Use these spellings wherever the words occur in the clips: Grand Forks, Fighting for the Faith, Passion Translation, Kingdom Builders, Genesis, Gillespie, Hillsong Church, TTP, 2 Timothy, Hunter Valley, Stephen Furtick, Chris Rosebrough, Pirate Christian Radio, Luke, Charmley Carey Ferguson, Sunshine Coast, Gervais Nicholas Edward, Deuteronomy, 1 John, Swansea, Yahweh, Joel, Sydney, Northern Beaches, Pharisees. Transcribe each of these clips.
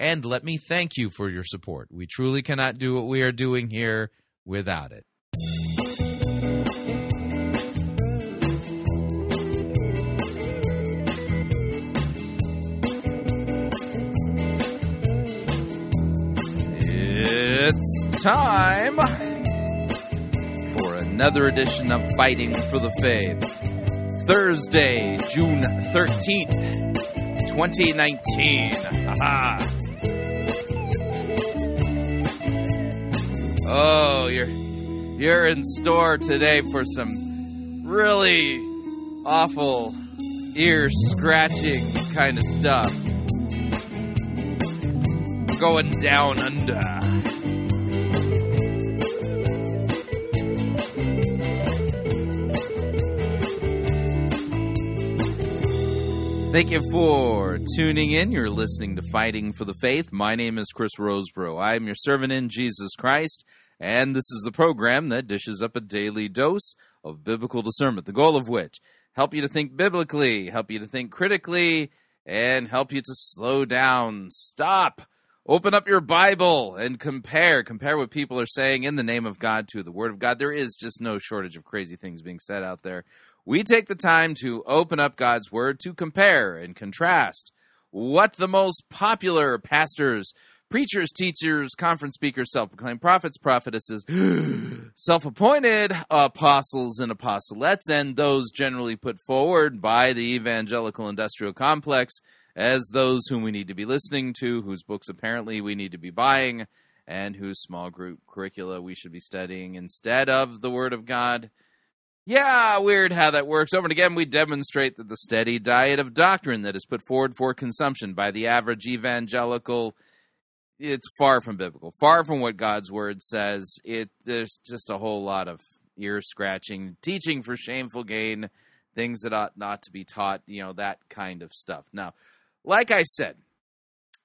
And let me thank you for your support. We truly cannot do what we are doing here without it. It's time for another edition of Fighting for the Faith. Thursday, June 13th, 2019. Ha-ha. Oh, you're in store today for some really awful, ear-scratching kind of stuff. Going down under. Thank you for tuning in. You're listening to Fighting for the Faith. My name is Chris Rosebrough. I am your servant in Jesus Christ, and this is the program that dishes up a daily dose of biblical discernment, the goal of which, help you to think biblically, help you to think critically, and help you to slow down, stop, open up your Bible, and compare. Compare what people are saying in the name of God to the Word of God. There is just no shortage of crazy things being said out there. We take the time to open up God's Word to compare and contrast what the most popular pastors, preachers, teachers, conference speakers, self-proclaimed prophets, prophetesses, self-appointed apostles and apostolettes, and those generally put forward by the evangelical industrial complex as those whom we need to be listening to, whose books apparently we need to be buying, and whose small group curricula we should be studying instead of the Word of God. Yeah, weird how that works. Over and again, we demonstrate that the steady diet of doctrine that is put forward for consumption by the average evangelical, it's far from biblical, far from what God's Word says. There's just a whole lot of ear-scratching, teaching for shameful gain, things that ought not to be taught, that kind of stuff. Now, like I said,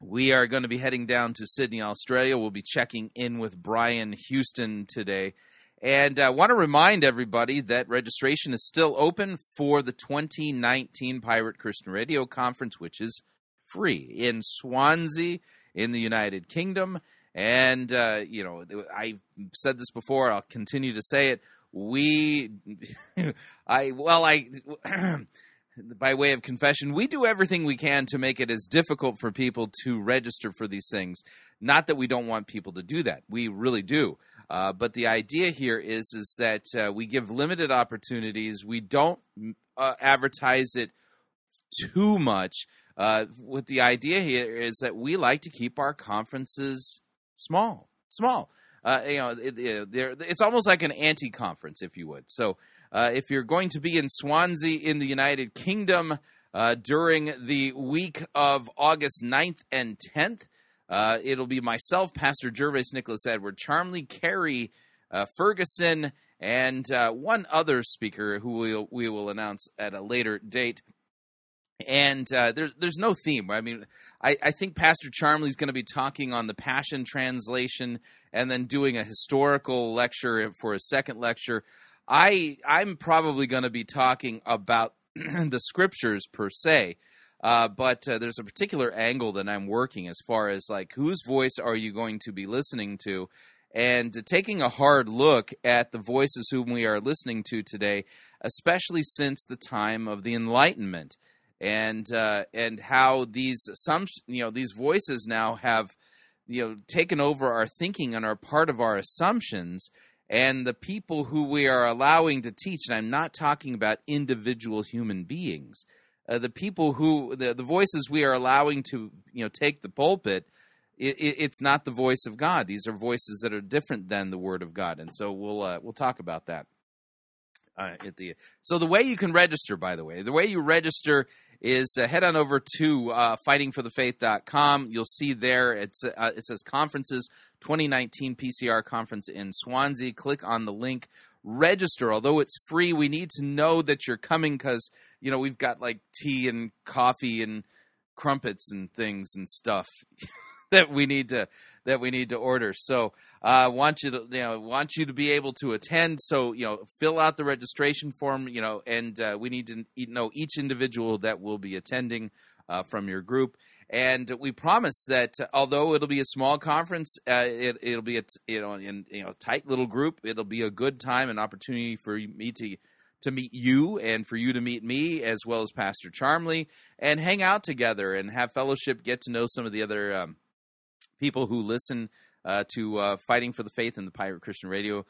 we are going to be heading down to Sydney, Australia. We'll be checking in with Brian Houston today. And I want to remind everybody that registration is still open for the 2019 Pirate Christian Radio Conference, which is free in Swansea in the United Kingdom. And, I've said this before, I'll continue to say it. By way of confession, we do everything we can to make it as difficult for people to register for these things. Not that we don't want people to do that. We really do. But the idea here is that we give limited opportunities. We don't advertise it too much. What the idea here is that we like to keep our conferences small. It's almost like an anti-conference, if you would. So if you're going to be in Swansea in the United Kingdom during the week of August 9th and 10th, it'll be myself, Pastor Gervais Nicholas Edward, Charmley Carey Ferguson, and one other speaker who we will announce at a later date. And there's no theme. I mean, I think Pastor Charmley's going to be talking on the Passion Translation and then doing a historical lecture for a second lecture. I'm probably going to be talking about the scriptures per se, but there's a particular angle that I'm working as far as like whose voice are you going to be listening to, and taking a hard look at the voices whom we are listening to today, especially since the time of the Enlightenment. And how these voices now have taken over our thinking and are part of our assumptions, and the people who we are allowing to teach. And I'm not talking about individual human beings. The people who the voices we are allowing to take the pulpit. It's not the voice of God. These are voices that are different than the Word of God. And so we'll talk about that. at the end. So the way you can register, by the way, the way you register is head on over to fightingforthefaith.com. You'll see there it says Conferences 2019 PCR Conference in Swansea. Click on the link. Register. Although it's free, we need to know that you're coming because, you know, we've got like tea and coffee and crumpets and things and stuff that we need to order. So I want you to be able to attend. So, you know, fill out the registration form, you know, and we need to know each individual that will be attending from your group. And we promise that although it'll be a small conference, it'll be a tight little group. It'll be a good time, an opportunity for me to meet you and for you to meet me, as well as Pastor Charmley, and hang out together and have fellowship, get to know some of the other people who listen to Fighting for the Faith and the Pirate Christian Radio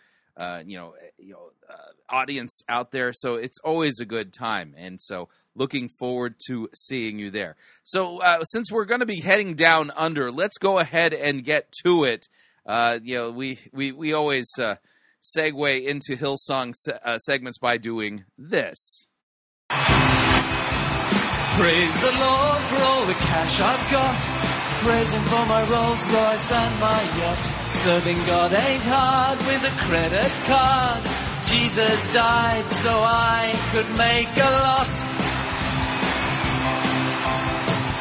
audience out there. So it's always a good time, and so looking forward to seeing you there. So since we're going to be heading down under, let's go ahead and get to it. We always segue into Hillsong segments by doing this. Praise the Lord for all the cash I've got. Praise Him for my Rolls Royce and my yacht. Serving God ain't hard with a credit card. Jesus died so I could make a lot.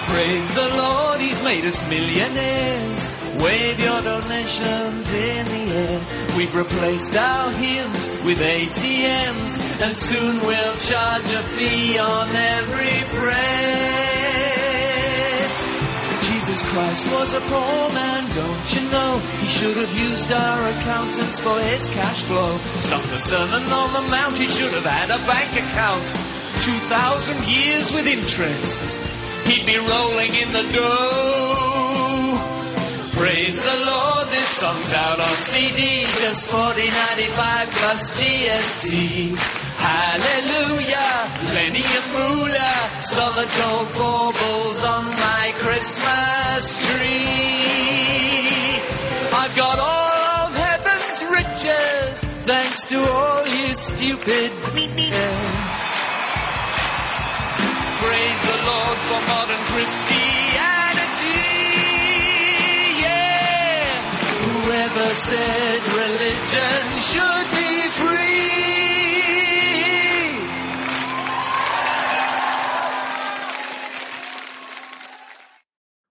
Praise the Lord, He's made us millionaires. Wave your donations in the air. We've replaced our hymns with ATMs, and soon we'll charge a fee on every prayer. Jesus Christ was a poor man, don't you know? He should have used our accountants for his cash flow. Stop the Sermon on the Mount, he should have had a bank account. 2,000 years with interest, he'd be rolling in the dough. Praise the Lord, this song's out on CD, just $40.95 plus GST. Hallelujah, plenty of moolah, solid gold four balls on my Christmas tree. I've got all of heaven's riches, thanks to all you stupid Praise the Lord for modern Christianity. Whoever said religion should be free?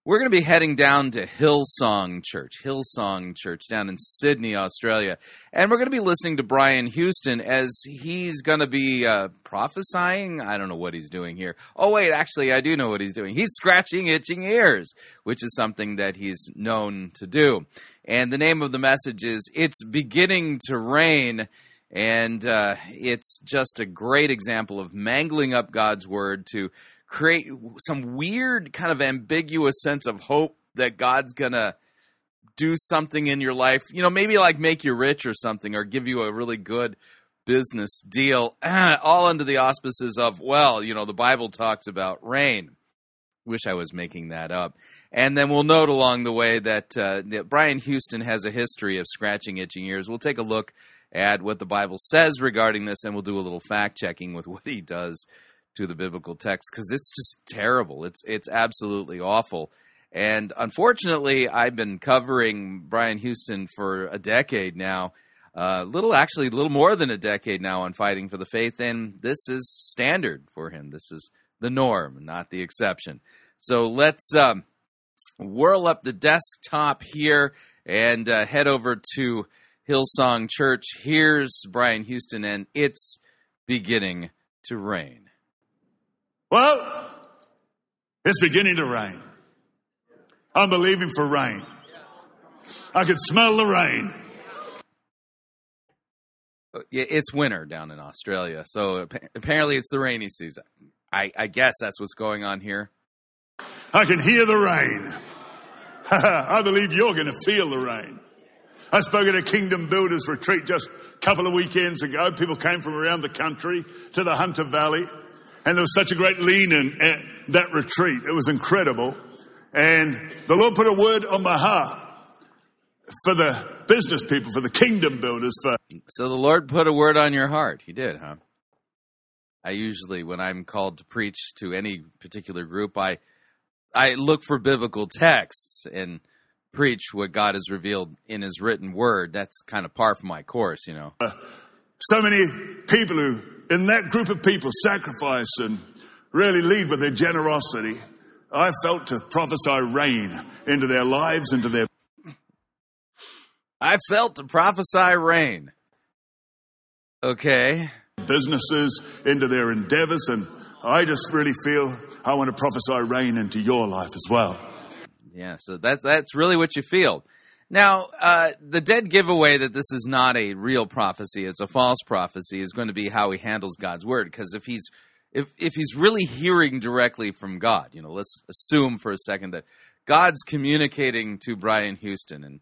We're going to be heading down to Hillsong Church down in Sydney, Australia. And we're going to be listening to Brian Houston as he's going to be prophesying. I don't know what he's doing here. Oh, wait, actually, I do know what he's doing. He's scratching itching ears, which is something that he's known to do. And the name of the message is It's Beginning to Rain, and it's just a great example of mangling up God's Word to create some weird kind of ambiguous sense of hope that God's going to do something in your life, you know, maybe like make you rich or something, or give you a really good business deal, all under the auspices of, well, you know, the Bible talks about rain. Wish I was making that up. And then we'll note along the way that Brian Houston has a history of scratching itching ears. We'll take a look at what the Bible says regarding this, and we'll do a little fact-checking with what he does to the biblical text, because it's just terrible. It's absolutely awful. And unfortunately, I've been covering Brian Houston for a decade now, a little more than a decade now on Fighting for the Faith, and this is standard for him. This is the norm, not the exception. So let's whirl up the desktop here and head over to Hillsong Church. Here's Brian Houston, and It's Beginning to Rain. Well, it's beginning to rain. I'm believing for rain. I can smell the rain. It's winter down in Australia, so apparently it's the rainy season. I guess that's what's going on here. I can hear the rain. I believe you're going to feel the rain. I spoke at a Kingdom Builders retreat just a couple of weekends ago. People came from around the country to the Hunter Valley. And there was such a great lean-in at that retreat. It was incredible. And the Lord put a word on my heart for the business people, for the Kingdom Builders. So the Lord put a word on your heart. He did, huh? I usually, when I'm called to preach to any particular group, I look for biblical texts and preach what God has revealed in his written word. That's kind of par for my course, you know. So many people who, in that group of people, sacrifice and really lead with their generosity. I felt to prophesy rain into their lives, into their... I felt to prophesy rain. Okay. Businesses, into their endeavors, and I just really feel I want to prophesy rain into your life as well. Yeah, so that's really what you feel. Now, the dead giveaway that this is not a real prophecy, it's a false prophecy, is going to be how he handles God's word. Because if he's really hearing directly from God, you know, let's assume for a second that God's communicating to Brian Houston and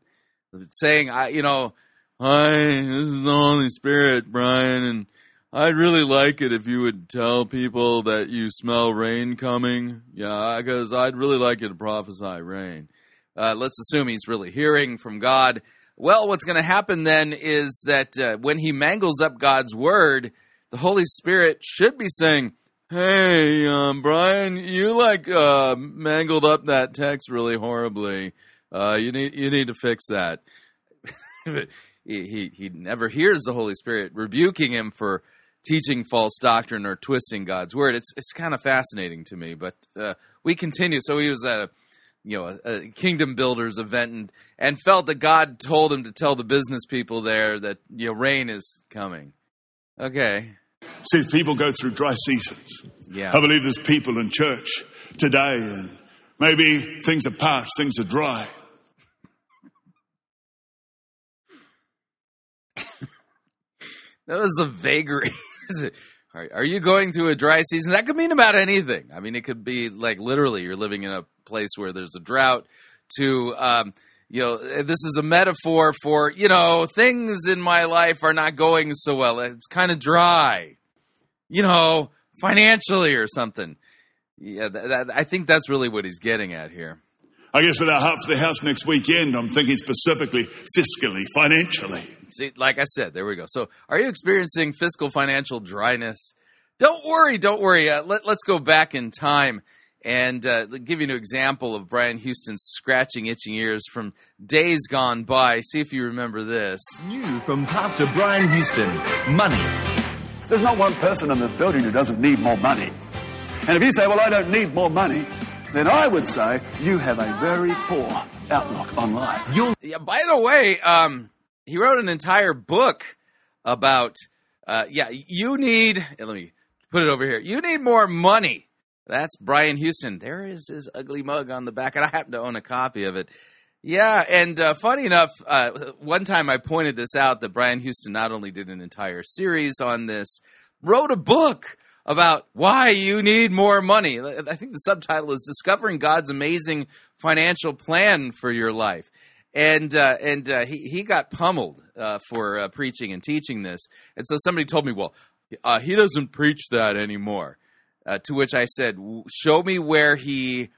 saying, this is the Holy Spirit, Brian, and I'd really like it if you would tell people that you smell rain coming. Yeah, because I'd really like you to prophesy rain. Let's assume he's really hearing from God. Well, what's going to happen then is that when he mangles up God's word, the Holy Spirit should be saying, hey, Brian, you mangled up that text really horribly. You need to fix that. He never hears the Holy Spirit rebuking him for teaching false doctrine or twisting God's word. It's kind of fascinating to me, but we continue. So he was at a Kingdom Builders event and felt that God told him to tell the business people there that, rain is coming. Okay. See, people go through dry seasons. Yeah. I believe there's people in church today, and maybe things are parched, things are dry. That was a vagary. Are you going through a dry season? That could mean about anything. I mean, it could be like literally you're living in a place where there's a drought to, this is a metaphor for, things in my life are not going so well. It's kind of dry, financially or something. Yeah, I think that's really what he's getting at here. I guess with our heart for the house next weekend, I'm thinking specifically fiscally, financially. See, like I said, there we go. So are you experiencing fiscal, financial dryness? Don't worry. Let's go back in time and give you an example of Brian Houston's scratching, itching ears from days gone by. See if you remember this. New from Pastor Brian Houston, money. There's not one person in this building who doesn't need more money. And if you say, well, I don't need more money, then I would say you have a very poor outlook on life. By the way, he wrote an entire book about, let me put it over here. You need more money. That's Brian Houston. There is his ugly mug on the back, and I happen to own a copy of it. Yeah, and funny enough, one time I pointed this out, that Brian Houston not only did an entire series on this, wrote a book about why you need more money. I think the subtitle is Discovering God's Amazing Financial Plan for Your Life. And he got pummeled for preaching and teaching this. And so somebody told me, well, he doesn't preach that anymore. To which I said, show me where he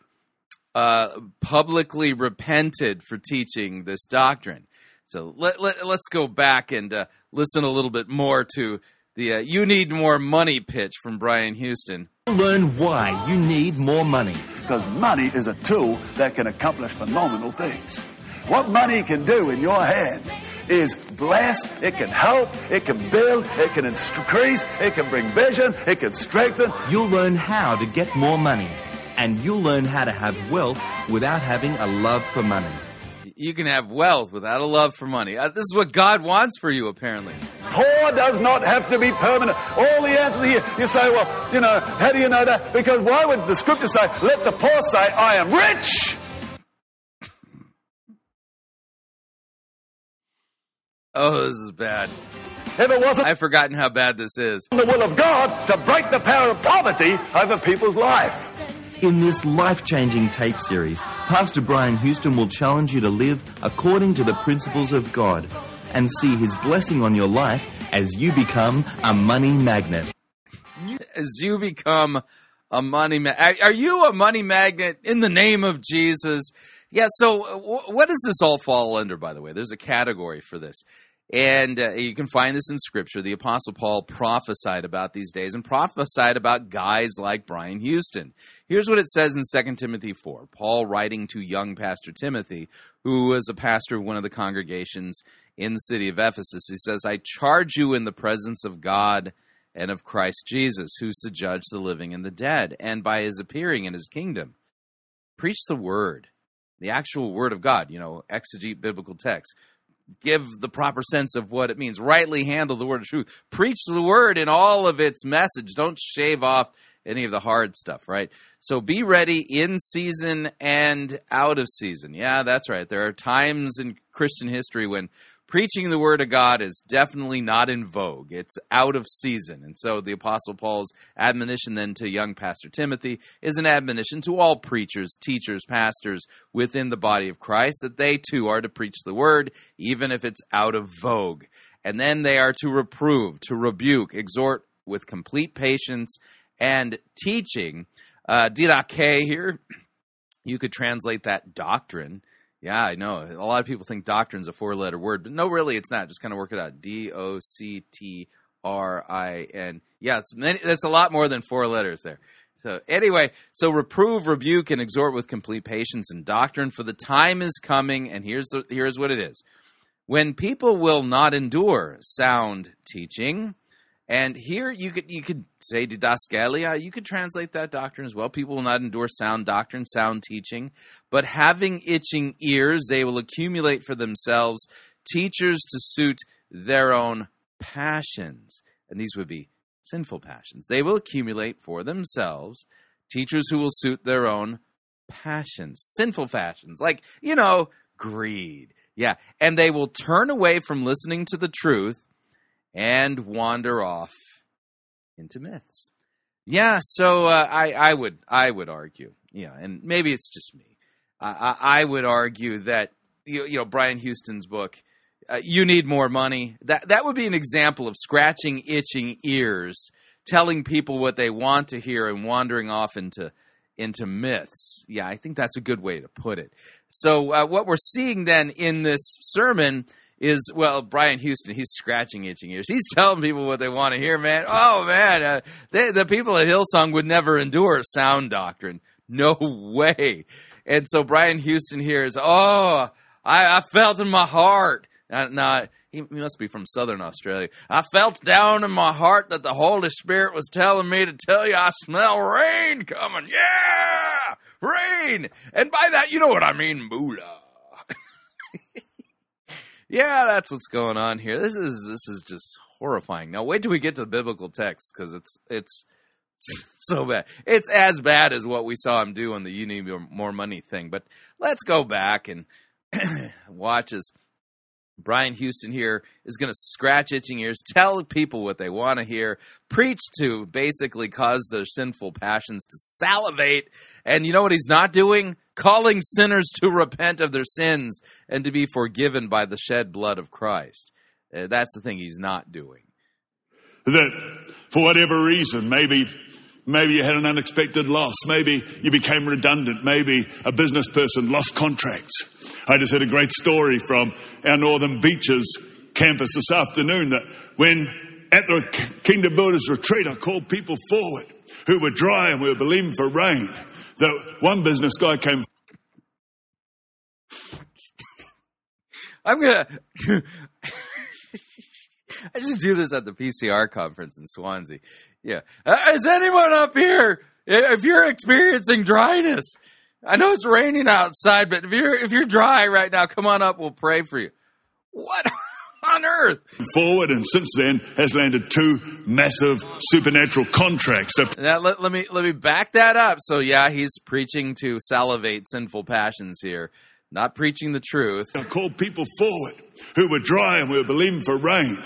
publicly repented for teaching this doctrine. So let's go back and listen a little bit more to the You Need More Money pitch from Brian Houston. Learn why you need more money. Because money is a tool that can accomplish phenomenal things. What money can do in your hand is bless, it can help, it can build, it can increase, it can bring vision, it can strengthen. You'll learn how to get more money, and you'll learn how to have wealth without having a love for money. You can have wealth without a love for money. This is what God wants for you, apparently. Poor does not have to be permanent. All the answers here, you say, well, how do you know that? Because why would the scripture say, let the poor say, I am rich? Oh, this is bad. If it wasn't, I've forgotten how bad this is. The will of God to break the power of poverty over people's life. In this life-changing tape series, Pastor Brian Houston will challenge you to live according to the principles of God and see his blessing on your life as you become a money magnet. As you become a money magnet. Are you a money magnet in the name of Jesus? Yeah, so what does this all fall under, by the way? There's a category for this. And you can find this in Scripture. The Apostle Paul prophesied about these days and prophesied about guys like Brian Houston. Here's what it says in 2 Timothy 4. Paul writing to young Pastor Timothy, who was a pastor of one of the congregations in the city of Ephesus. He says, I charge you in the presence of God and of Christ Jesus, who's to judge the living and the dead, and by his appearing in his kingdom. Preach the word, the actual word of God, you know, exegete biblical text. Give the proper sense of what it means. Rightly handle the word of truth. Preach the word in all of its message. Don't shave off any of the hard stuff, right? So be ready in season and out of season. Yeah, that's right. There are times in Christian history when preaching the word of God is definitely not in vogue. It's out of season. And so the Apostle Paul's admonition then to young Pastor Timothy is an admonition to all preachers, teachers, pastors within the body of Christ that they too are to preach the word, even if it's out of vogue. And then they are to reprove, to rebuke, exhort with complete patience and teaching. Didache here, you could translate that doctrine. Yeah, I know. A lot of people think doctrine's a four-letter word, but no, really, it's not. Just kind of work it out. D-O-C-T-R-I-N. Yeah, that's a lot more than four letters there. So anyway, so reprove, rebuke, and exhort with complete patience and doctrine, for the time is coming, and here's what it is. When people will not endure sound teaching, and here you could say didaskalia, you could translate that doctrine as well. People will not endure sound doctrine, sound teaching, but having itching ears, they will accumulate for themselves teachers to suit their own passions. And these would be sinful passions. They will accumulate for themselves teachers who will suit their own passions, sinful passions, like, you know, greed. Yeah. And they will turn away from listening to the truth and wander off into myths. Yeah, so I would argue, you know, and maybe it's just me. I would argue that you know Brian Houston's book, "You Need More Money." That would be an example of scratching itching ears, telling people what they want to hear, and wandering off into myths. Yeah, I think that's a good way to put it. So what we're seeing then in this sermon is, well, Brian Houston, he's scratching itching ears. He's telling people what they want to hear, man. Oh, man, the people at Hillsong would never endure sound doctrine. No way. And so Brian Houston here is, oh, I felt in my heart. Now, he must be from southern Australia. I felt down in my heart that the Holy Spirit was telling me to tell you I smell rain coming. Yeah, rain. And by that, you know what I mean, moolah. Yeah, that's what's going on here. This is just horrifying. Now, wait till we get to the biblical text, because it's so bad. It's as bad as what we saw him do on the "You Need More Money" thing. But let's go back and watch as Brian Houston here is going to scratch itching ears, tell people what they want to hear, preach to basically cause their sinful passions to salivate. And you know what he's not doing? Calling sinners to repent of their sins and to be forgiven by the shed blood of Christ. That's the thing he's not doing. That for whatever reason, maybe you had an unexpected loss. Maybe you became redundant. Maybe a business person lost contracts. I just had a great story from our Northern Beaches campus this afternoon that when at the Kingdom Builders retreat, I called people forward who were dry and we were believing for rain. That one business guy came. I just do this at the PCR conference in Swansea. Yeah. Is anyone up here? If you're experiencing dryness, I know it's raining outside, but if you're dry right now, come on up. We'll pray for you. What on earth? Forward, and since then has landed two massive supernatural contracts. Now let me back that up. So yeah, he's preaching to salivate sinful passions here, not preaching the truth. I called people forward who were dry and we were believing for rain.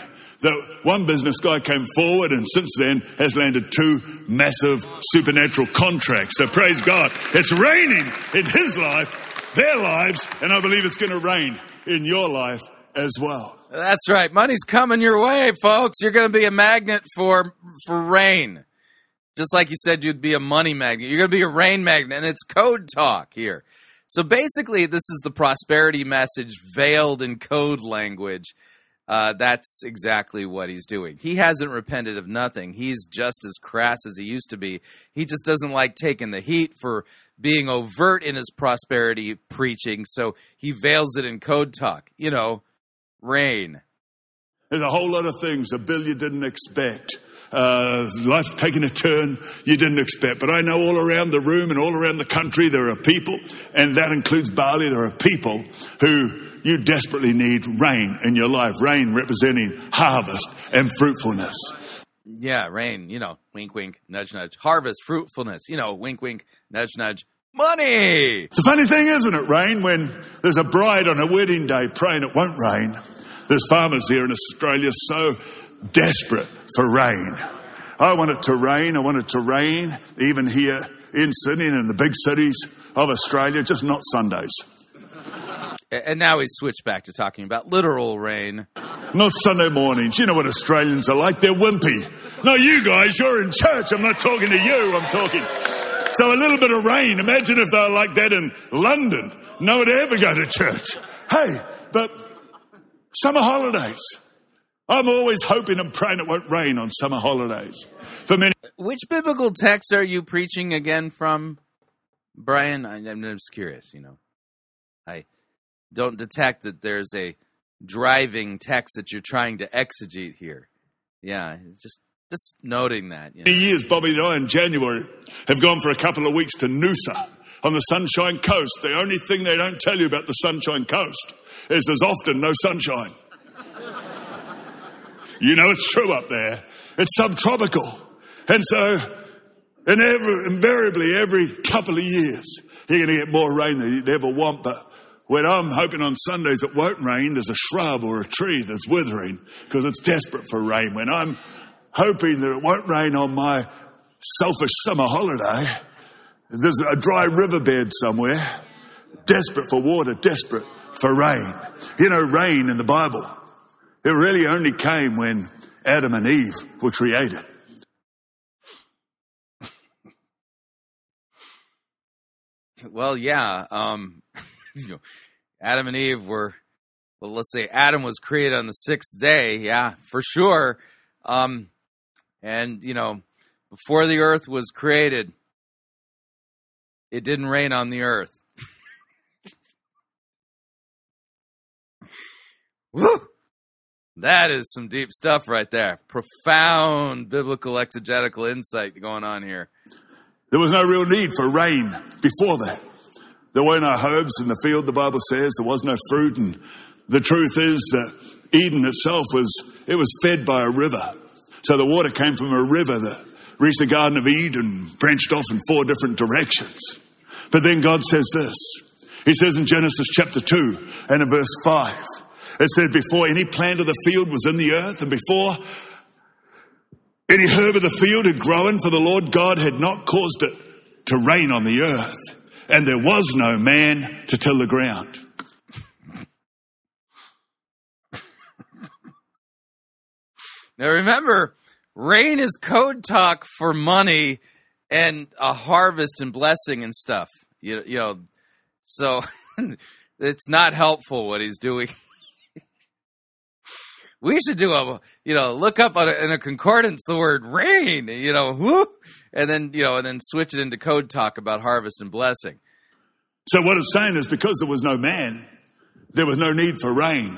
That one business guy came forward and since then has landed two massive supernatural contracts. So praise God. It's raining in his life, their lives, and I believe it's going to rain in your life as well. That's right. Money's coming your way, folks. You're going to be a magnet for rain. Just like you said you'd be a money magnet. You're going to be a rain magnet, and it's code talk here. So basically, this is the prosperity message veiled in code language. That's exactly what he's doing. He hasn't repented of nothing. He's just as crass as he used to be. He just doesn't like taking the heat for being overt in his prosperity preaching, so he veils it in code talk. You know, rain. There's a whole lot of things a bill you didn't expect. Life taking a turn you didn't expect. But I know all around the room and all around the country there are people, and that includes Bali, there are people who you desperately need rain in your life. Rain representing harvest and fruitfulness. Yeah, rain, you know, wink, wink, nudge, nudge. Harvest, fruitfulness, you know, wink, wink, nudge, nudge. Money! It's a funny thing, isn't it, rain, when there's a bride on a wedding day praying it won't rain. There's farmers here in Australia so desperate for rain. I want it to rain. I want it to rain even here in Sydney and in the big cities of Australia, just not Sundays. And now he's switched back to talking about literal rain. Not Sunday mornings. You know what Australians are like. They're wimpy. No, you guys, you're in church. I'm not talking to you. I'm talking. So a little bit of rain. Imagine if they were like that in London. No one would ever go to church. Hey, but summer holidays. I'm always hoping and praying it won't rain on summer holidays. For many. Which biblical text are you preaching again from, Brian? I'm just curious, you know. I don't detect that there's a driving text that you're trying to exegete here. Yeah, just noting that. You know. 2 years, Bobby and I in January have gone for a couple of weeks to Noosa on the Sunshine Coast. The only thing they don't tell you about the Sunshine Coast is there's often no sunshine. You know, it's true up there. It's subtropical. And so, invariably, every couple of years, you're going to get more rain than you'd ever want. But when I'm hoping on Sundays it won't rain, there's a shrub or a tree that's withering because it's desperate for rain. When I'm hoping that it won't rain on my selfish summer holiday, there's a dry riverbed somewhere, desperate for water, desperate for rain. You know, rain in the Bible, it really only came when Adam and Eve were created. Well, yeah, you know, Adam and Eve were, well, let's say Adam was created on the sixth day. Yeah, for sure. And, you know, before the earth was created, it didn't rain on the earth. Woo! That is some deep stuff right there. Profound biblical exegetical insight going on here. There was no real need for rain before that. There were no herbs in the field, the Bible says. There was no fruit. And the truth is that Eden itself was fed by a river. So the water came from a river that reached the Garden of Eden, branched off in 4 different directions. But then God says this. He says in Genesis chapter 2 and in verse 5, it said, before any plant of the field was in the earth and before any herb of the field had grown, for the Lord God had not caused it to rain on the earth, and there was no man to till the ground. Now remember, rain is code talk for money and a harvest and blessing and stuff. You know, so it's not helpful what he's doing. We should do a, you know, look up in a concordance the word rain, you know, whoop, and then, you know, and then switch it into code talk about harvest and blessing. So what it's saying is because there was no man, there was no need for rain.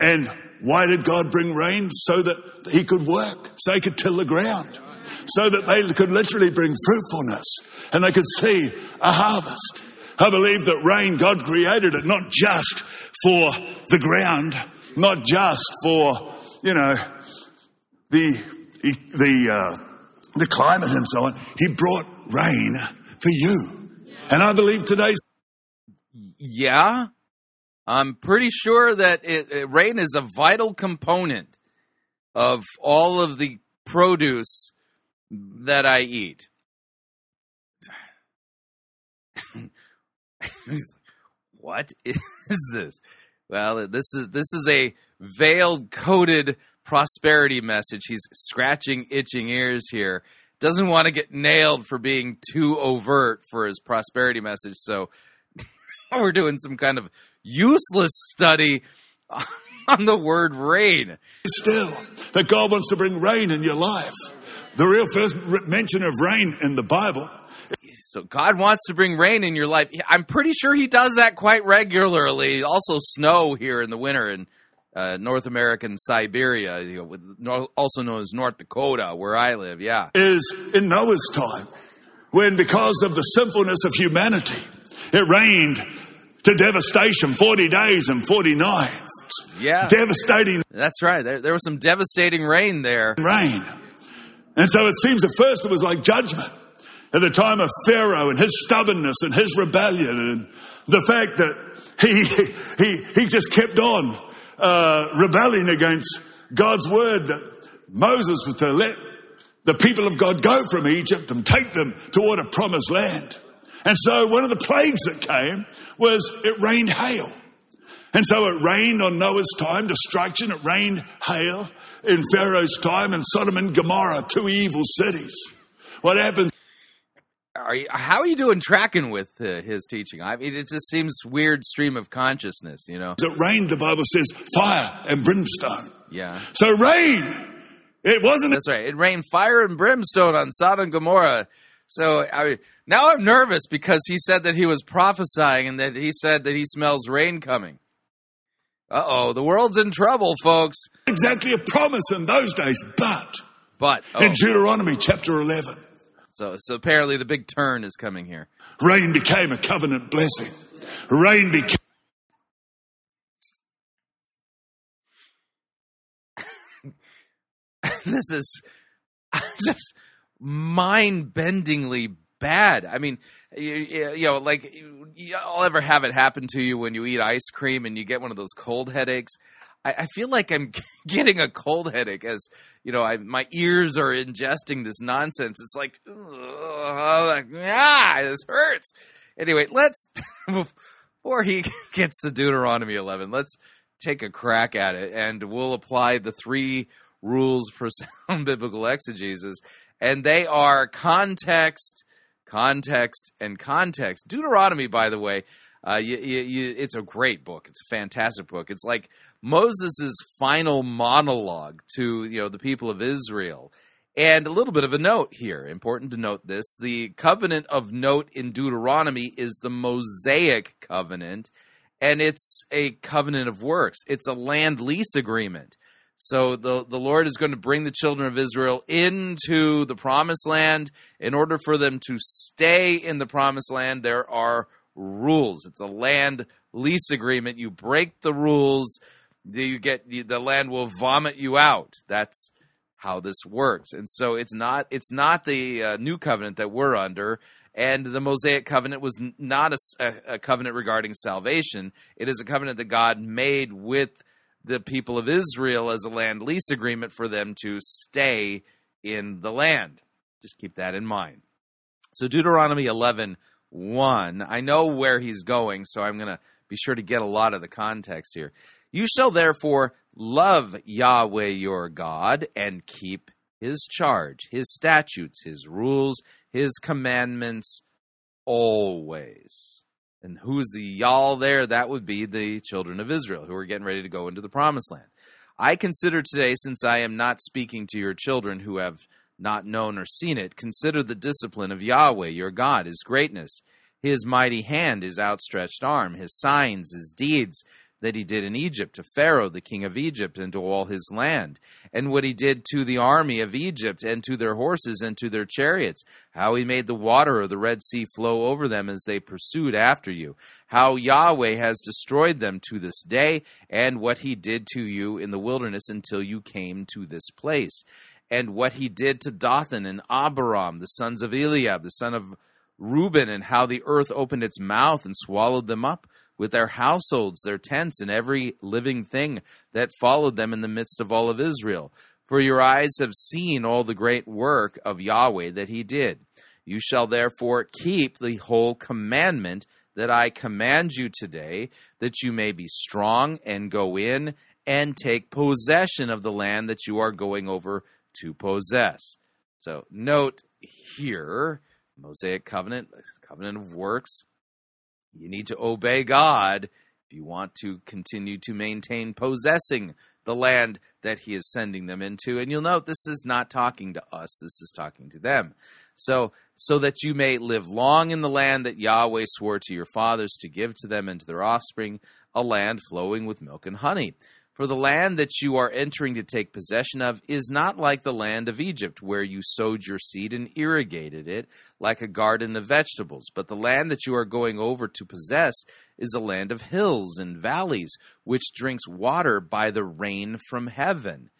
And why did God bring rain? So that he could work, so he could till the ground, so that they could literally bring fruitfulness and they could see a harvest. I believe that rain, God created it not just for the ground, not just for, you know, the climate and so on. He brought rain for you. And I believe today's... Yeah. I'm pretty sure that rain is a vital component of all of the produce that I eat. What is this? Well, this is a veiled, coded prosperity message. He's scratching, itching ears here. Doesn't want to get nailed for being too overt for his prosperity message, so we're doing some kind of useless study on the word rain. Still, that God wants to bring rain in your life. The real first mention of rain in the Bible. So God wants to bring rain in your life. I'm pretty sure he does that quite regularly. Also snow here in the winter in North American Siberia, also known as North Dakota, where I live, yeah. Is in Noah's time, when because of the sinfulness of humanity, it rained to devastation 40 days and 40 nights. Yeah. Devastating. That's right. There was some devastating rain there. Rain. And so it seems at first it was like judgment. At the time of Pharaoh and his stubbornness and his rebellion and the fact that he just kept on rebelling against God's word that Moses was to let the people of God go from Egypt and take them toward a promised land. And so one of the plagues that came was it rained hail. And so it rained on Noah's time, destruction. It rained hail in Pharaoh's time, and Sodom and Gomorrah, two evil cities. What happened? How are you doing tracking with his teaching? I mean, it just seems weird stream of consciousness, you know. It rained, the Bible says, fire and brimstone. Yeah. So rain, it wasn't. That's right. It rained fire and brimstone on Sodom and Gomorrah. So now I'm nervous because he said that he was prophesying and that he said that he smells rain coming. Uh-oh, the world's in trouble, folks. Exactly a promise in those days, but in Deuteronomy chapter 11. So apparently the big turn is coming here. Rain became a covenant blessing. Rain became... This is just mind-bendingly bad. I mean, I'll ever have it happen to you when you eat ice cream and you get one of those cold headaches. I feel like I'm getting a cold headache as, my ears are ingesting this nonsense. It's like, this hurts. Anyway, before he gets to Deuteronomy 11, let's take a crack at it, and we'll apply the three rules for sound biblical exegesis, and they are context, context, and context. Deuteronomy, by the way, it's a great book. It's a fantastic book. It's like Moses' final monologue to the people of Israel. And a little bit of a note here, important to note this. The covenant of note in Deuteronomy is the Mosaic covenant, and it's a covenant of works. It's a land lease agreement. So the Lord is going to bring the children of Israel into the promised land. In order for them to stay in the promised land, there are rules. It's a land lease agreement. You break the rules, the land will vomit you out. That's how this works. And so it's not the new covenant that we're under. And the Mosaic covenant was not a covenant regarding salvation. It is a covenant that God made with the people of Israel as a land lease agreement for them to stay in the land. Just keep that in mind. So Deuteronomy 11:1. I know where he's going, so I'm going to be sure to get a lot of the context here. You shall therefore love Yahweh your God and keep his charge, his statutes, his rules, his commandments always. And who's the y'all there? That would be the children of Israel who are getting ready to go into the promised land. I consider today, since I am not speaking to your children who have not known or seen it, consider the discipline of Yahweh your God, his greatness, his mighty hand, his outstretched arm, his signs, his deeds that he did in Egypt to Pharaoh, the king of Egypt, and to all his land, and what he did to the army of Egypt, and to their horses, and to their chariots, how he made the water of the Red Sea flow over them as they pursued after you, how Yahweh has destroyed them to this day, and what he did to you in the wilderness until you came to this place, and what he did to Dathan and Abiram, the sons of Eliab, the son of Reuben, and how the earth opened its mouth and swallowed them up, with their households, their tents, and every living thing that followed them in the midst of all of Israel. For your eyes have seen all the great work of Yahweh that he did. You shall therefore keep the whole commandment that I command you today, that you may be strong and go in and take possession of the land that you are going over to possess. So note here, Mosaic covenant, covenant of works. You need to obey God if you want to continue to maintain possessing the land that he is sending them into. And you'll note this is not talking to us. This is talking to them. So that you may live long in the land that Yahweh swore to your fathers to give to them and to their offspring, a land flowing with milk and honey. For the land that you are entering to take possession of is not like the land of Egypt, where you sowed your seed and irrigated it like a garden of vegetables. But the land that you are going over to possess is a land of hills and valleys, which drinks water by the rain from heaven.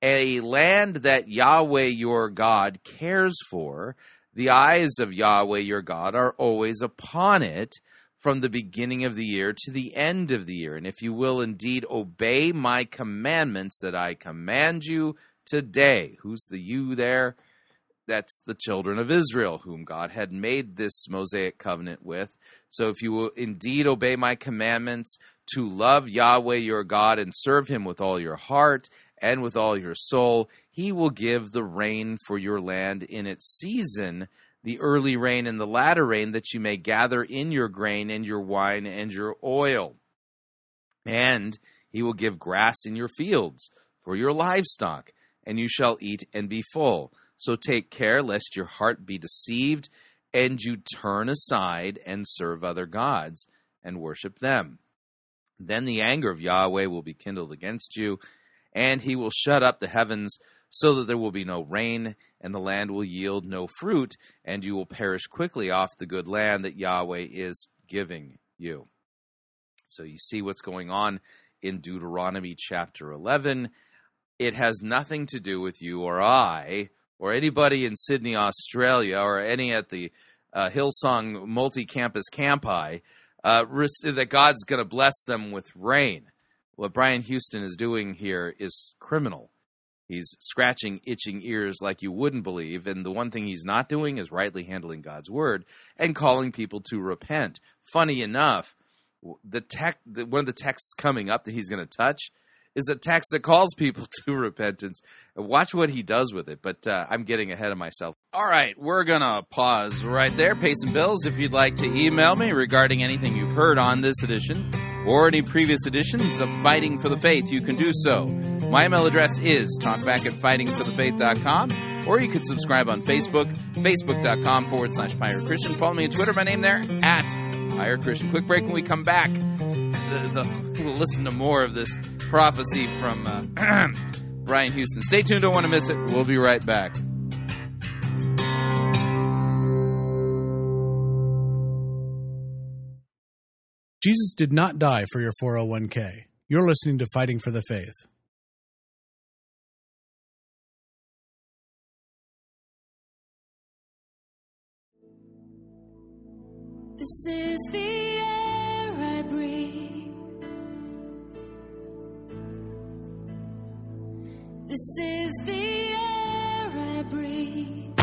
A land that Yahweh your God cares for. The eyes of Yahweh your God are always upon it, from the beginning of the year to the end of the year. And if you will indeed obey my commandments that I command you today. Who's the you there? That's the children of Israel, whom God had made this Mosaic covenant with. So if you will indeed obey my commandments to love Yahweh your God and serve him with all your heart and with all your soul, he will give the rain for your land in its season, the early rain and the latter rain, that you may gather in your grain and your wine and your oil. And he will give grass in your fields for your livestock, and you shall eat and be full. So take care lest your heart be deceived, and you turn aside and serve other gods and worship them. Then the anger of Yahweh will be kindled against you, and he will shut up the heavens so that there will be no rain, and the land will yield no fruit, and you will perish quickly off the good land that Yahweh is giving you. So you see what's going on in Deuteronomy chapter 11. It has nothing to do with you or I or anybody in Sydney, Australia, or any at the Hillsong multi-campus campi that God's going to bless them with rain. What Brian Houston is doing here is criminal. He's scratching itching ears like you wouldn't believe, and the one thing he's not doing is rightly handling God's word and calling people to repent. Funny enough, one of the texts coming up that he's going to touch is a text that calls people to repentance. Watch what he does with it, but I'm getting ahead of myself. All right, we're going to pause right there, pay some bills. If you'd like to email me regarding anything you've heard on this edition or any previous editions of Fighting for the Faith, you can do so. My email address is talkback@fightingforthefaith.com, or you can subscribe on Facebook, facebook.com/Pirate Christian. Follow me on Twitter, my name there, @Pirate Christian. Quick break. When we come back, we'll listen to more of this prophecy from Brian Houston. Stay tuned. Don't want to miss it. We'll be right back. Jesus did not die for your 401k. You're listening to Fighting for the Faith. This is the air I breathe. This is the air I breathe. I've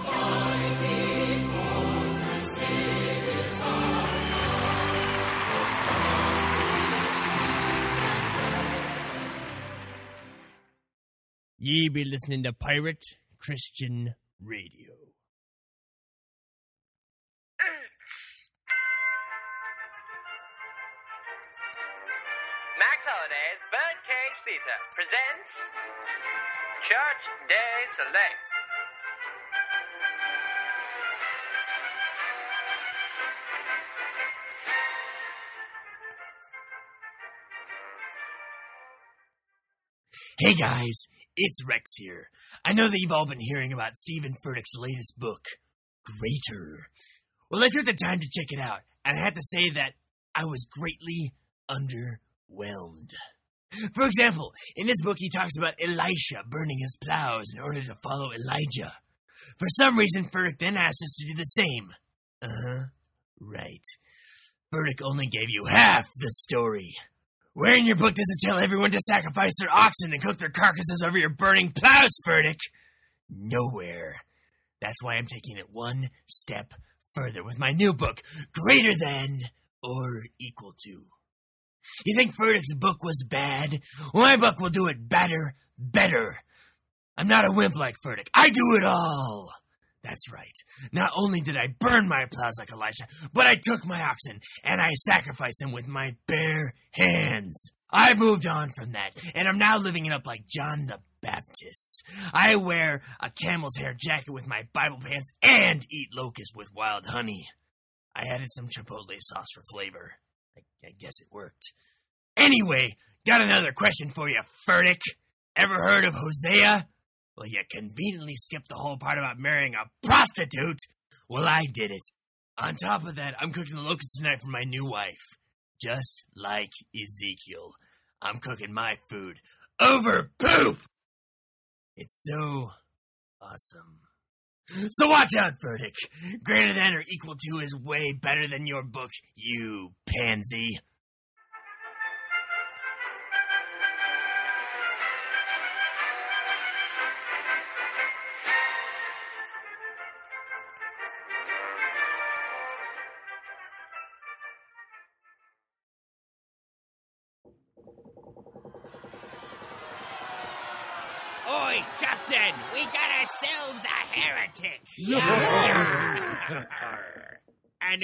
Ye be listening to Pirate Christian Radio. Max Holiday's Birdcage Theatre presents Church Day Select. Hey guys, it's Rex here. I know that you've all been hearing about Stephen Furtick's latest book, Greater. Well, I took the time to check it out, and I have to say that I was greatly underwhelmed. For example, in this book, he talks about Elisha burning his plows in order to follow Elijah. For some reason, Furtick then asked us to do the same. Right. Furtick only gave you half the story. Where in your book does it tell everyone to sacrifice their oxen and cook their carcasses over your burning plows, Furtick? Nowhere. That's why I'm taking it one step further with my new book, Greater Than or Equal To. You think Furtick's book was bad? Well, my book will do it better. I'm not a wimp like Furtick. I do it all. That's right. Not only did I burn my plows like Elisha, but I took my oxen and I sacrificed them with my bare hands. I moved on from that, and I'm now living it up like John the Baptist. I wear a camel's hair jacket with my Bible pants and eat locusts with wild honey. I added some chipotle sauce for flavor. I guess it worked. Anyway, got another question for you, Furtick. Ever heard of Hosea? Well, you conveniently skipped the whole part about marrying a prostitute. Well, I did it. On top of that, I'm cooking the locusts tonight for my new wife. Just like Ezekiel, I'm cooking my food over poop. It's so awesome. So watch out, Furtick. Greater Than or Equal To is way better than your book, you pansy. Oi, Captain! We got ourselves a heretic! Yeah. And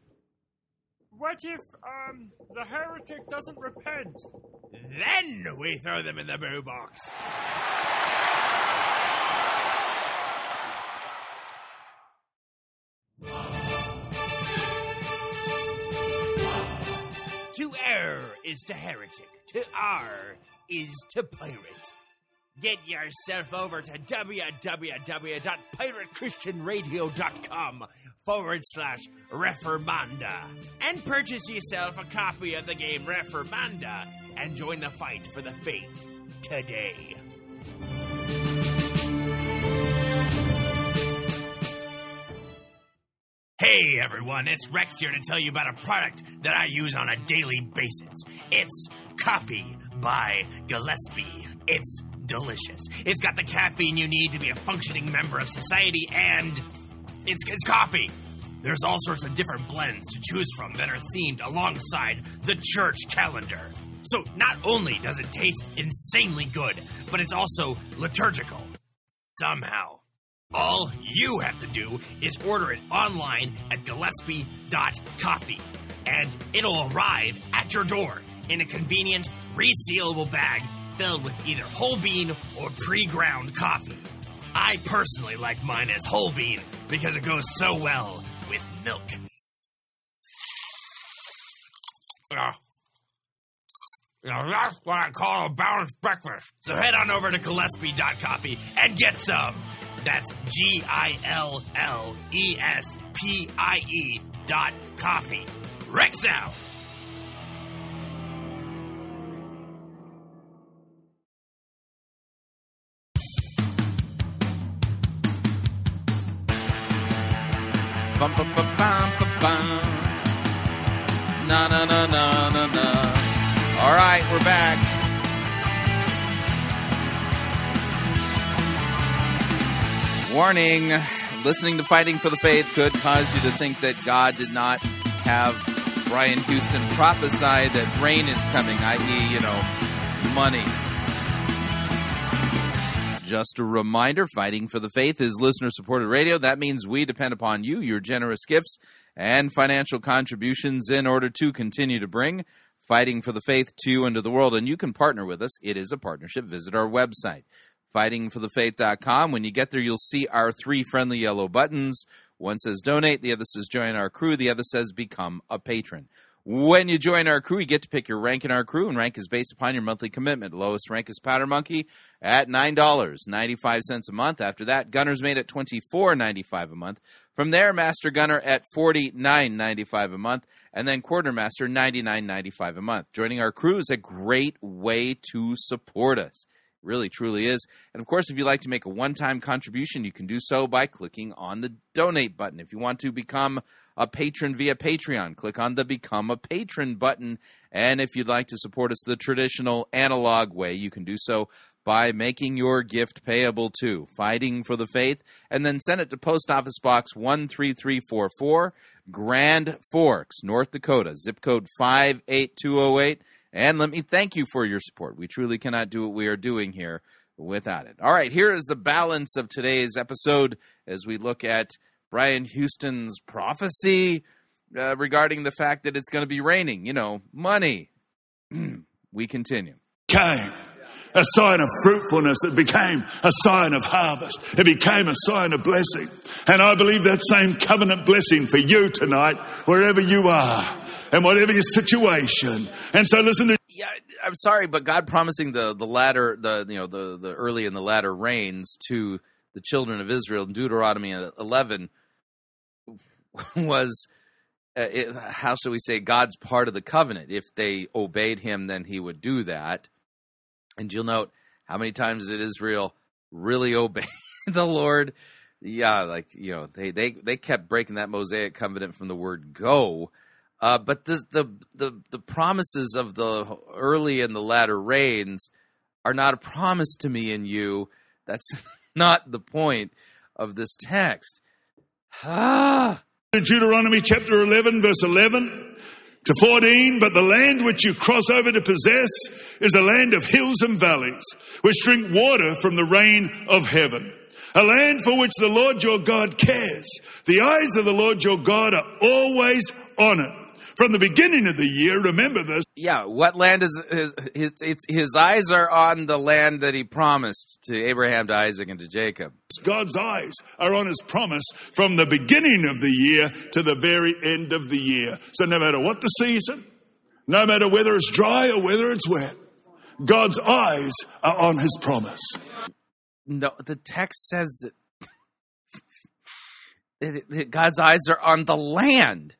What if, the heretic doesn't repent? Then we throw them in the boo box. To err is to heretic. To err is to pirate. Get yourself over to www.piratechristianradio.com/Reformanda and purchase yourself a copy of the game Reformanda and join the fight for the faith today. Hey everyone, it's Rex here to tell you about a product that I use on a daily basis. It's coffee by Gillespie. It's delicious. It's got the caffeine you need to be a functioning member of society, and it's coffee. There's all sorts of different blends to choose from that are themed alongside the church calendar. So not only does it taste insanely good, but it's also liturgical. Somehow. All you have to do is order it online at Gillespie.coffee, and it'll arrive at your door in a convenient, resealable bag filled with either whole bean or pre-ground coffee. I personally like mine as whole bean because it goes so well with milk. Now that's what I call a balanced breakfast. So head on over to Gillespie.coffee and get some. That's GILLESPIE.coffee. Rex out. Bum, bum, bum, bum, bum, bum. Na, na, na, na, na, na. All right, we're back. Warning, listening to Fighting for the Faith could cause you to think that God did not have Brian Houston prophesy that rain is coming, i.e., money. Just a reminder, Fighting for the Faith is listener-supported radio. That means we depend upon you, your generous gifts, and financial contributions in order to continue to bring Fighting for the Faith to you into the world. And you can partner with us. It is a partnership. Visit our website, fightingforthefaith.com. When you get there, you'll see our three friendly yellow buttons. One says donate, the other says join our crew, the other says become a patron. When you join our crew, you get to pick your rank in our crew, and rank is based upon your monthly commitment. Lowest rank is Powder Monkey at $9.95 a month. After that, Gunner's Mate at $24.95 a month. From there, Master Gunner at $49.95 a month, and then Quartermaster $99.95 a month. Joining our crew is a great way to support us. It really, truly is. And, of course, if you'd like to make a one-time contribution, you can do so by clicking on the Donate button. If you want to become a patron via Patreon, click on the Become a Patron button. And if you'd like to support us the traditional analog way, you can do so by making your gift payable to Fighting for the Faith, and then send it to Post Office Box 13344, Grand Forks, North Dakota, zip code 58208. And let me thank you for your support. We truly cannot do what we are doing here without it. All right, here is the balance of today's episode as we look at Brian Houston's prophecy regarding the fact that it's going to be raining. You know, money. We continue. Came a sign of fruitfulness. It became a sign of harvest. It became a sign of blessing. And I believe that same covenant blessing for you tonight, wherever you are and whatever your situation. And so listen to... Yeah, I'm sorry, but God promising the early and the latter rains to the children of Israel in Deuteronomy 11 was, how shall we say, God's part of the covenant. If they obeyed him, then he would do that. And you'll note how many times did Israel really obey the Lord? Yeah, like, you know, they kept breaking that Mosaic covenant from the word go. But the promises of the early and the latter rains are not a promise to me and you. That's not the point of this text. Deuteronomy chapter 11, verse 11 to 14, but the land which you cross over to possess is a land of hills and valleys, which drink water from the rain of heaven. A land for which the Lord your God cares. The eyes of the Lord your God are always on it. From the beginning of the year, remember this. Yeah, what land is his eyes are on the land that he promised to Abraham, to Isaac, and to Jacob. God's eyes are on his promise from the beginning of the year to the very end of the year. So no matter what the season, no matter whether it's dry or whether it's wet, God's eyes are on his promise. No, the text says that God's eyes are on the land.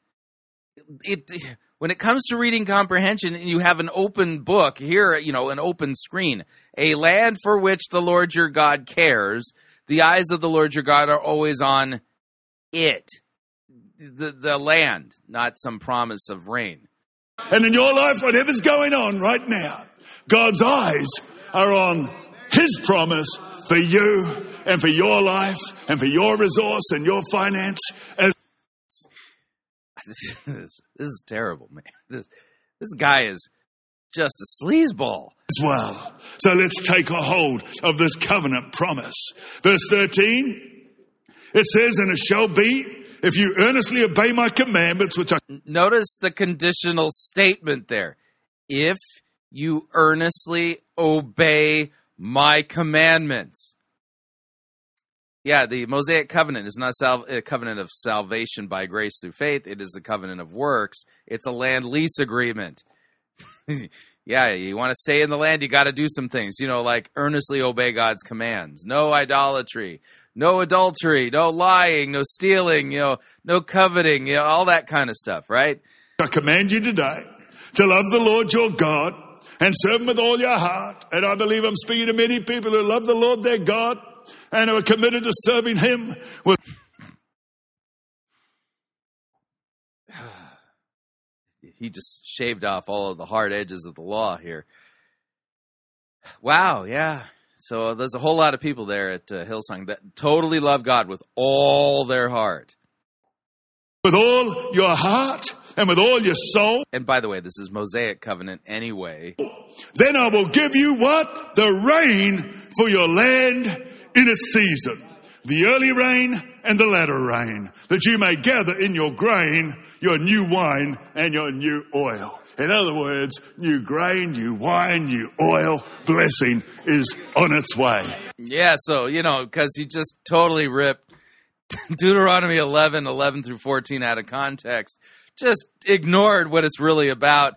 When it comes to reading comprehension, and you have an open book here, you know, an open screen, a land for which the Lord your God cares. The eyes of the Lord your God are always on it, the land, not some promise of rain. And in your life, whatever's going on right now, God's eyes are on his promise for you and for your life and for your resource and your finance. This is terrible, man. This guy is just a sleazeball. As well. So let's take a hold of this covenant promise. Verse 13, it says, and it shall be, if you earnestly obey my commandments, which I... Notice the conditional statement there. If you earnestly obey my commandments. Yeah, the Mosaic covenant is not a covenant of salvation by grace through faith. It is the covenant of works. It's a land lease agreement. Yeah, you want to stay in the land, you got to do some things. You know, like earnestly obey God's commands. No idolatry, no adultery, no lying, no stealing, you know, no coveting, you know, all that kind of stuff, right? I command you today to love the Lord your God and serve him with all your heart. And I believe I'm speaking to many people who love the Lord their God and who are committed to serving him with... He just shaved off all of the hard edges of the law here. Wow, yeah. So there's a whole lot of people there at Hillsong that totally love God with all their heart. With all your heart and with all your soul. And by the way, this is Mosaic covenant anyway. Then I will give you what? The rain for your land in its season, the early rain and the latter rain, that you may gather in your grain, your new wine, and your new oil. In other words, new grain, new wine, new oil, blessing is on its way. Yeah, so, you know, because he just totally ripped Deuteronomy 11, 11 through 14 out of context just ignored what it's really about.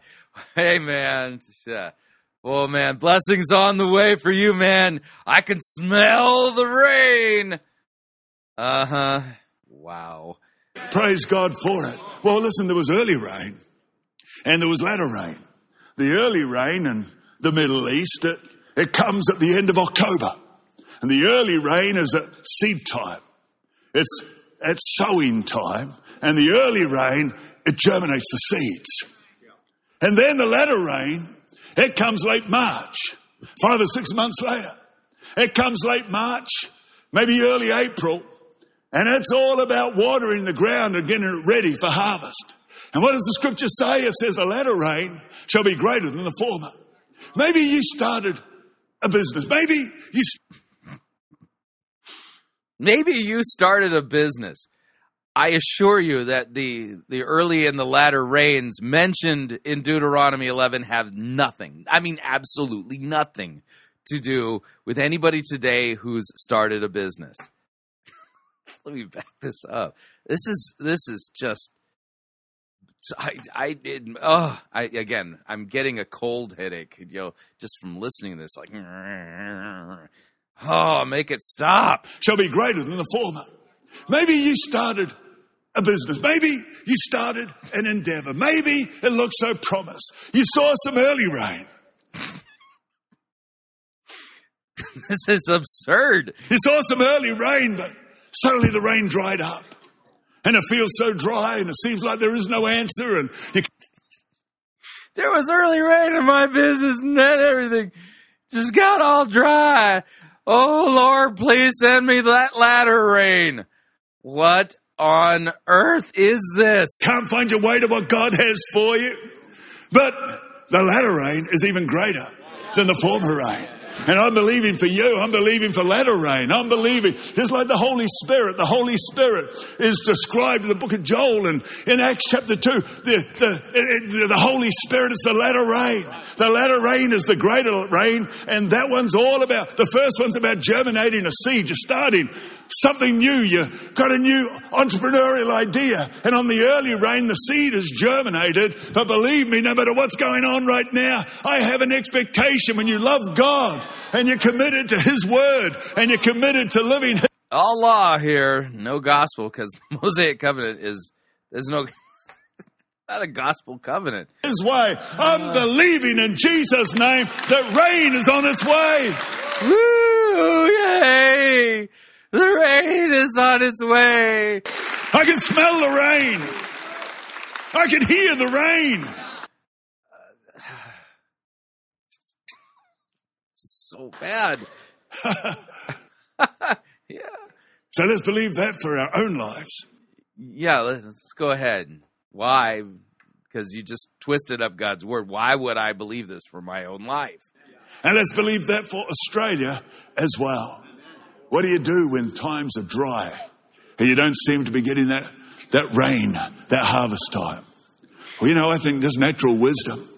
Hey, man. Yeah. Oh, man, blessings on the way for you, man. I can smell the rain. Uh-huh. Wow. Praise God for it. Well, listen, there was early rain and there was latter rain. The early rain in the Middle East, it comes at the end of October. And the early rain is at seed time. It's at sowing time. And the early rain, it germinates the seeds. And then the latter rain, it comes late March, 5 or 6 months later. It comes late March, maybe early April, and it's all about watering the ground and getting it ready for harvest. And what does the scripture say? It says the latter rain shall be greater than the former. Maybe you started a business. Maybe you started a business. I assure you that the early and the latter rains mentioned in Deuteronomy 11 have nothing, I mean absolutely nothing, to do with anybody today who's started a business. Let me back this up. This is just again, I'm getting a cold headache, you know, just from listening to this, like, oh, make it stop. Shall be greater than the former. Maybe you started a business. Maybe you started an endeavor. Maybe it looked so promised. You saw some early rain. This is absurd. You saw some early rain, but suddenly the rain dried up. And it feels so dry and it seems like there is no answer. And there was early rain in my business and then everything just got all dry. Oh, Lord, please send me that latter rain. What on earth is this? Can't find your way to what God has for you. But the latter rain is even greater than the former rain. And I'm believing for you. I'm believing for latter rain. I'm believing. Just like the Holy Spirit. The Holy Spirit is described in the book of Joel and in Acts chapter 2. The Holy Spirit is the latter rain. The latter rain is the greater rain. And that one's all about, the first one's about germinating a seed. You're starting something new. You've got a new entrepreneurial idea. And on the early rain, the seed is germinated. But believe me, no matter what's going on right now, I have an expectation when you love God and you're committed to His Word and you're committed to living His... All law here, no gospel, because the Mosaic covenant is... There's no... Not a gospel covenant. His way. I'm believing in Jesus' name that rain is on its way. Woo! Yay! The rain is on its way. I can smell the rain. I can hear the rain. So bad. Yeah. So let's believe that for our own lives. Yeah, let's go ahead. Why? Because you just twisted up God's word. Why would I believe this for my own life? And let's believe that for Australia as well. What do you do when times are dry and you don't seem to be getting that rain, that harvest time? Well, you know, I think there's natural wisdom.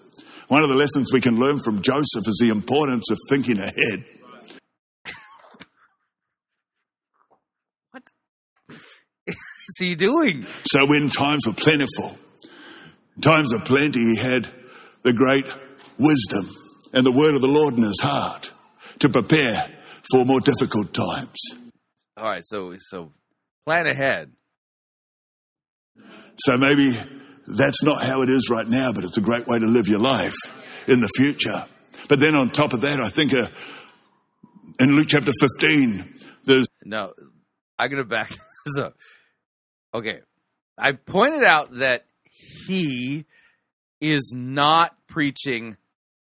One of the lessons we can learn from Joseph is the importance of thinking ahead. What is he doing? So when times were plentiful, times of plenty, he had the great wisdom and the word of the Lord in his heart to prepare for more difficult times. All right, so plan ahead. So maybe that's not how it is right now, but it's a great way to live your life in the future. But then on top of that, I think in Luke chapter 15, there's... No, I'm going to back this up. Okay, I pointed out that he is not preaching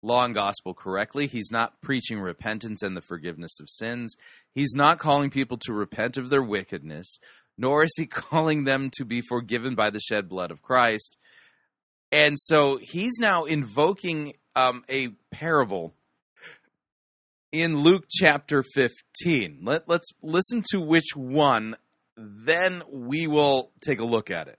law and gospel correctly. He's not preaching repentance and the forgiveness of sins. He's not calling people to repent of their wickedness, nor is he calling them to be forgiven by the shed blood of Christ. And so he's now invoking a parable in Luke chapter 15. Let's listen to which one, then we will take a look at it.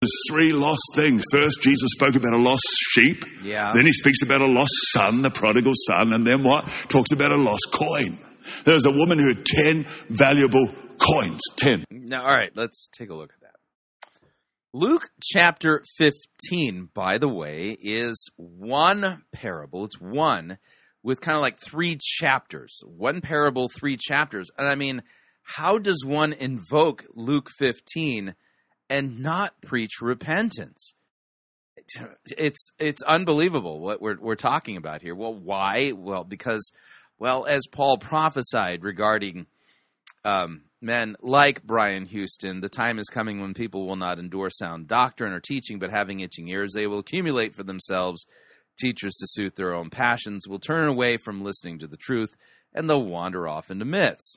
There's three lost things. First, Jesus spoke about a lost sheep. Yeah. Then he speaks about a lost son, the prodigal son. And then what? Talks about a lost coin. There was a woman who had 10 valuable coins. 10. Now, all right, let's take a look at that. Luke chapter 15, by the way, is one parable. It's one with kind of like three chapters. One parable, three chapters. And I mean, how does one invoke Luke 15 and not preach repentance? It's unbelievable what we're talking about here. Well, why? Well, because, well, as Paul prophesied regarding men like Brian Houston, the time is coming when people will not endure sound doctrine or teaching, but having itching ears, they will accumulate for themselves teachers to suit their own passions, will turn away from listening to the truth, and they'll wander off into myths.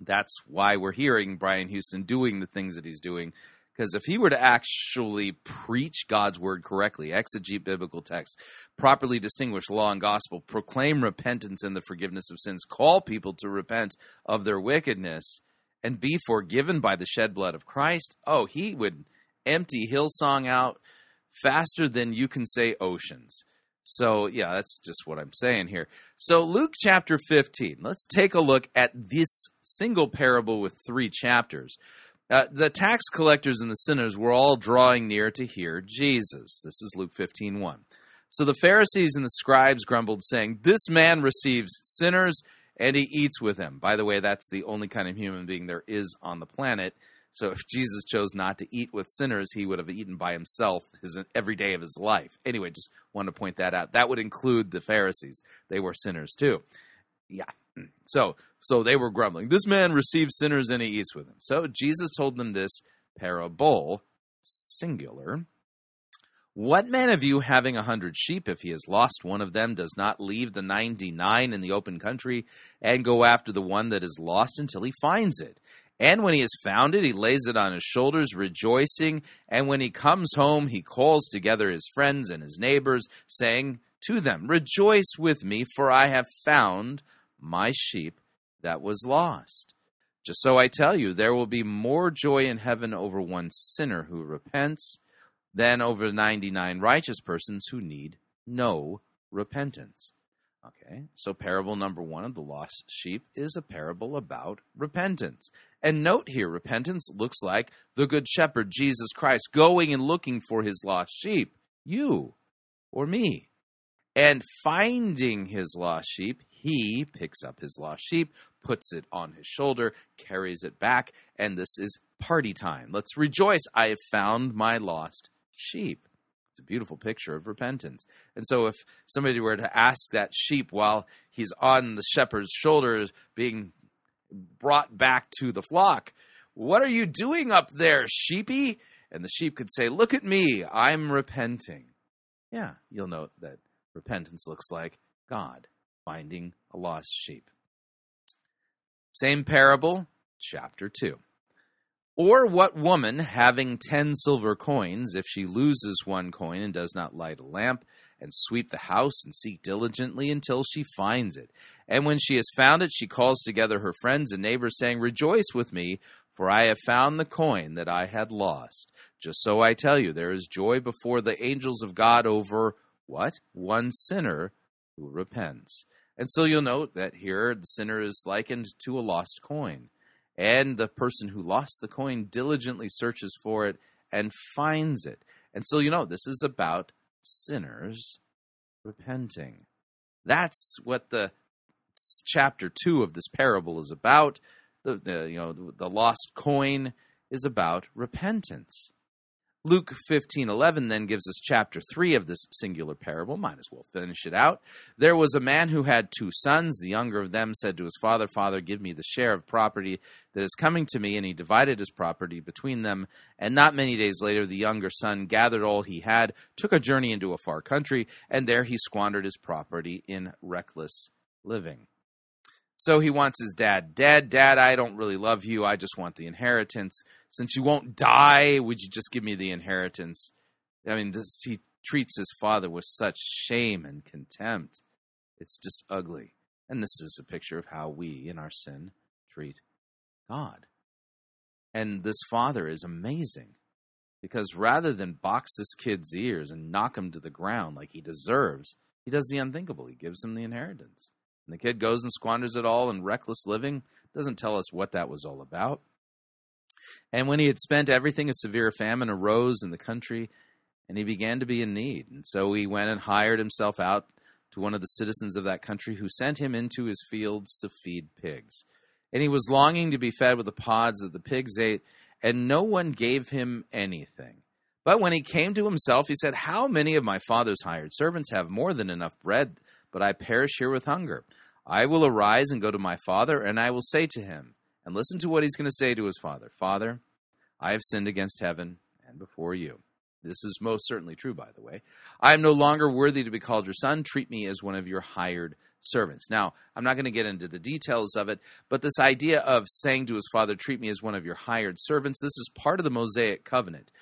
That's why we're hearing Brian Houston doing the things that he's doing, because if he were to actually preach God's word correctly, exegete biblical texts, properly distinguish law and gospel, proclaim repentance and the forgiveness of sins, call people to repent of their wickedness, and be forgiven by the shed blood of Christ, oh, he would empty Hillsong out faster than you can say oceans. So, yeah, that's just what I'm saying here. So Luke chapter 15, let's take a look at this single parable with three chapters. The tax collectors and the sinners were all drawing near to hear Jesus. This is Luke 15:1. So the Pharisees and the scribes grumbled, saying, "This man receives sinners and he eats with them." By the way, that's the only kind of human being there is on the planet. So if Jesus chose not to eat with sinners, he would have eaten by himself every day of his life. Anyway, just wanted to point that out. That would include the Pharisees. They were sinners too. Yeah. So they were grumbling. This man receives sinners and he eats with them. So Jesus told them this parable, singular. What man of you having 100 sheep, if he has lost one of them, does not leave the 99 in the open country and go after the one that is lost until he finds it? And when he has found it, he lays it on his shoulders, rejoicing. And when he comes home, he calls together his friends and his neighbors, saying to them, "Rejoice with me, for I have found my sheep that was lost." Just so I tell you, there will be more joy in heaven over one sinner who repents than over 99 righteous persons who need no repentance. Okay, so parable number one of the lost sheep is a parable about repentance. And note here, repentance looks like the good shepherd, Jesus Christ, going and looking for his lost sheep, you or me. And finding his lost sheep, he picks up his lost sheep, puts it on his shoulder, carries it back, and this is party time. Let's rejoice, I have found my lost sheep. It's a beautiful picture of repentance. And so if somebody were to ask that sheep while he's on the shepherd's shoulders being brought back to the flock, "What are you doing up there, sheepy?" And the sheep could say, "Look at me, I'm repenting." Yeah, you'll note that repentance looks like God finding a lost sheep. Same parable, chapter 2. Or what woman, having 10 silver coins, if she loses one coin and does not light a lamp, and sweep the house and seek diligently until she finds it? And when she has found it, she calls together her friends and neighbors, saying, "Rejoice with me, for I have found the coin that I had lost." Just so I tell you, there is joy before the angels of God over what? One sinner who repents. And so you'll note that here the sinner is likened to a lost coin. And the person who lost the coin diligently searches for it and finds it. And so you know this is about sinners repenting. That's what the chapter 2 of this parable is about. The lost coin is about repentance. Luke 15:11 then gives us chapter 3 of this singular parable. Might as well finish it out. There was a man who had 2 sons. The younger of them said to his father, "Father, give me the share of property that is coming to me." And he divided his property between them. And not many days later, the younger son gathered all he had, took a journey into a far country, and there he squandered his property in reckless living. So he wants his dad dead. "Dad, I don't really love you. I just want the inheritance. Since you won't die, would you just give me the inheritance?" I mean, he treats his father with such shame and contempt. It's just ugly. And this is a picture of how we, in our sin, treat God. And this father is amazing, because rather than box this kid's ears and knock him to the ground like he deserves, he does the unthinkable. He gives him the inheritance. And the kid goes and squanders it all in reckless living. Doesn't tell us what that was all about. And when he had spent everything, a severe famine arose in the country, and he began to be in need. And so he went and hired himself out to one of the citizens of that country, who sent him into his fields to feed pigs. And he was longing to be fed with the pods that the pigs ate, and no one gave him anything. But when he came to himself, he said, "How many of my father's hired servants have more than enough bread, but I perish here with hunger? I will arise and go to my father, and I will say to him," and listen to what he's going to say to his father, "Father, I have sinned against heaven and before you." This is most certainly true, by the way. "I am no longer worthy to be called your son. Treat me as one of your hired servants." Now, I'm not going to get into the details of it, but this idea of saying to his father, "Treat me as one of your hired servants," this is part of the Mosaic covenant.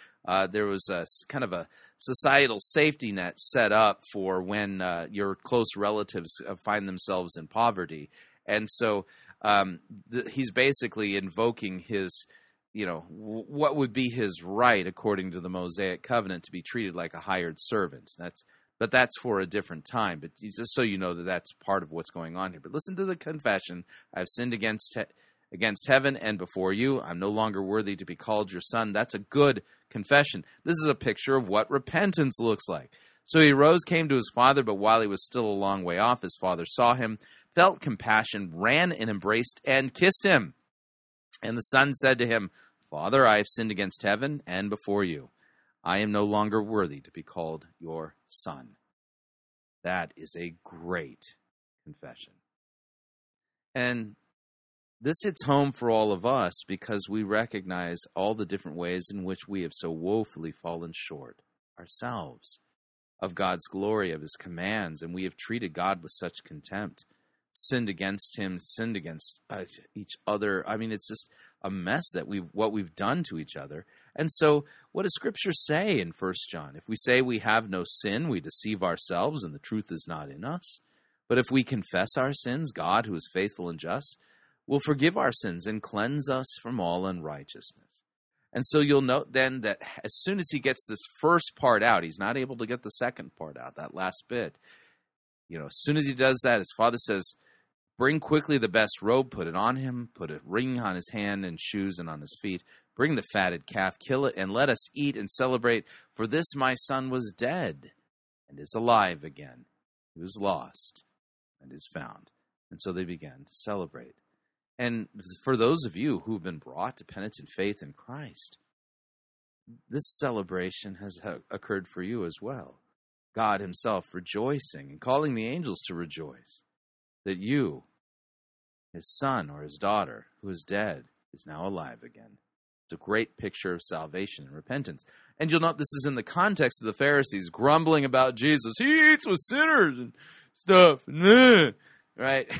There was a kind of a societal safety net set up for when your close relatives find themselves in poverty. And so he's basically invoking his, what would be his right according to the Mosaic covenant to be treated like a hired servant. But that's for a different time. But just so you know that that's part of what's going on here. But listen to the confession. "I've sinned against heaven and before you. I'm no longer worthy to be called your son." That's a good confession. This is a picture of what repentance looks like. "So he rose, came to his father, but while he was still a long way off, his father saw him, felt compassion, ran and embraced and kissed him. And the son said to him, 'Father, I have sinned against heaven and before you. I am no longer worthy to be called your son.'" That is a great confession. And this hits home for all of us because we recognize all the different ways in which we have so woefully fallen short ourselves of God's glory, of his commands, and we have treated God with such contempt. Sinned against him, sinned against each other. I mean, it's just a mess that what we've done to each other. And so what does Scripture say in 1 John? If we say we have no sin, we deceive ourselves and the truth is not in us. But if we confess our sins, God, who is faithful and just, will forgive our sins and cleanse us from all unrighteousness. And so you'll note then that as soon as he gets this first part out, he's not able to get the second part out, that last bit. As soon as he does that, his father says, "Bring quickly the best robe, put it on him, put a ring on his hand and shoes and on his feet. Bring the fatted calf, kill it, and let us eat and celebrate. For this my son was dead and is alive again. He was lost and is found." And so they began to celebrate. And for those of you who've been brought to penitent faith in Christ, this celebration has occurred for you as well. God himself rejoicing and calling the angels to rejoice that you, his son or his daughter, who is dead, is now alive again. It's a great picture of salvation and repentance. And you'll note this is in the context of the Pharisees grumbling about Jesus. He eats with sinners and stuff. Right?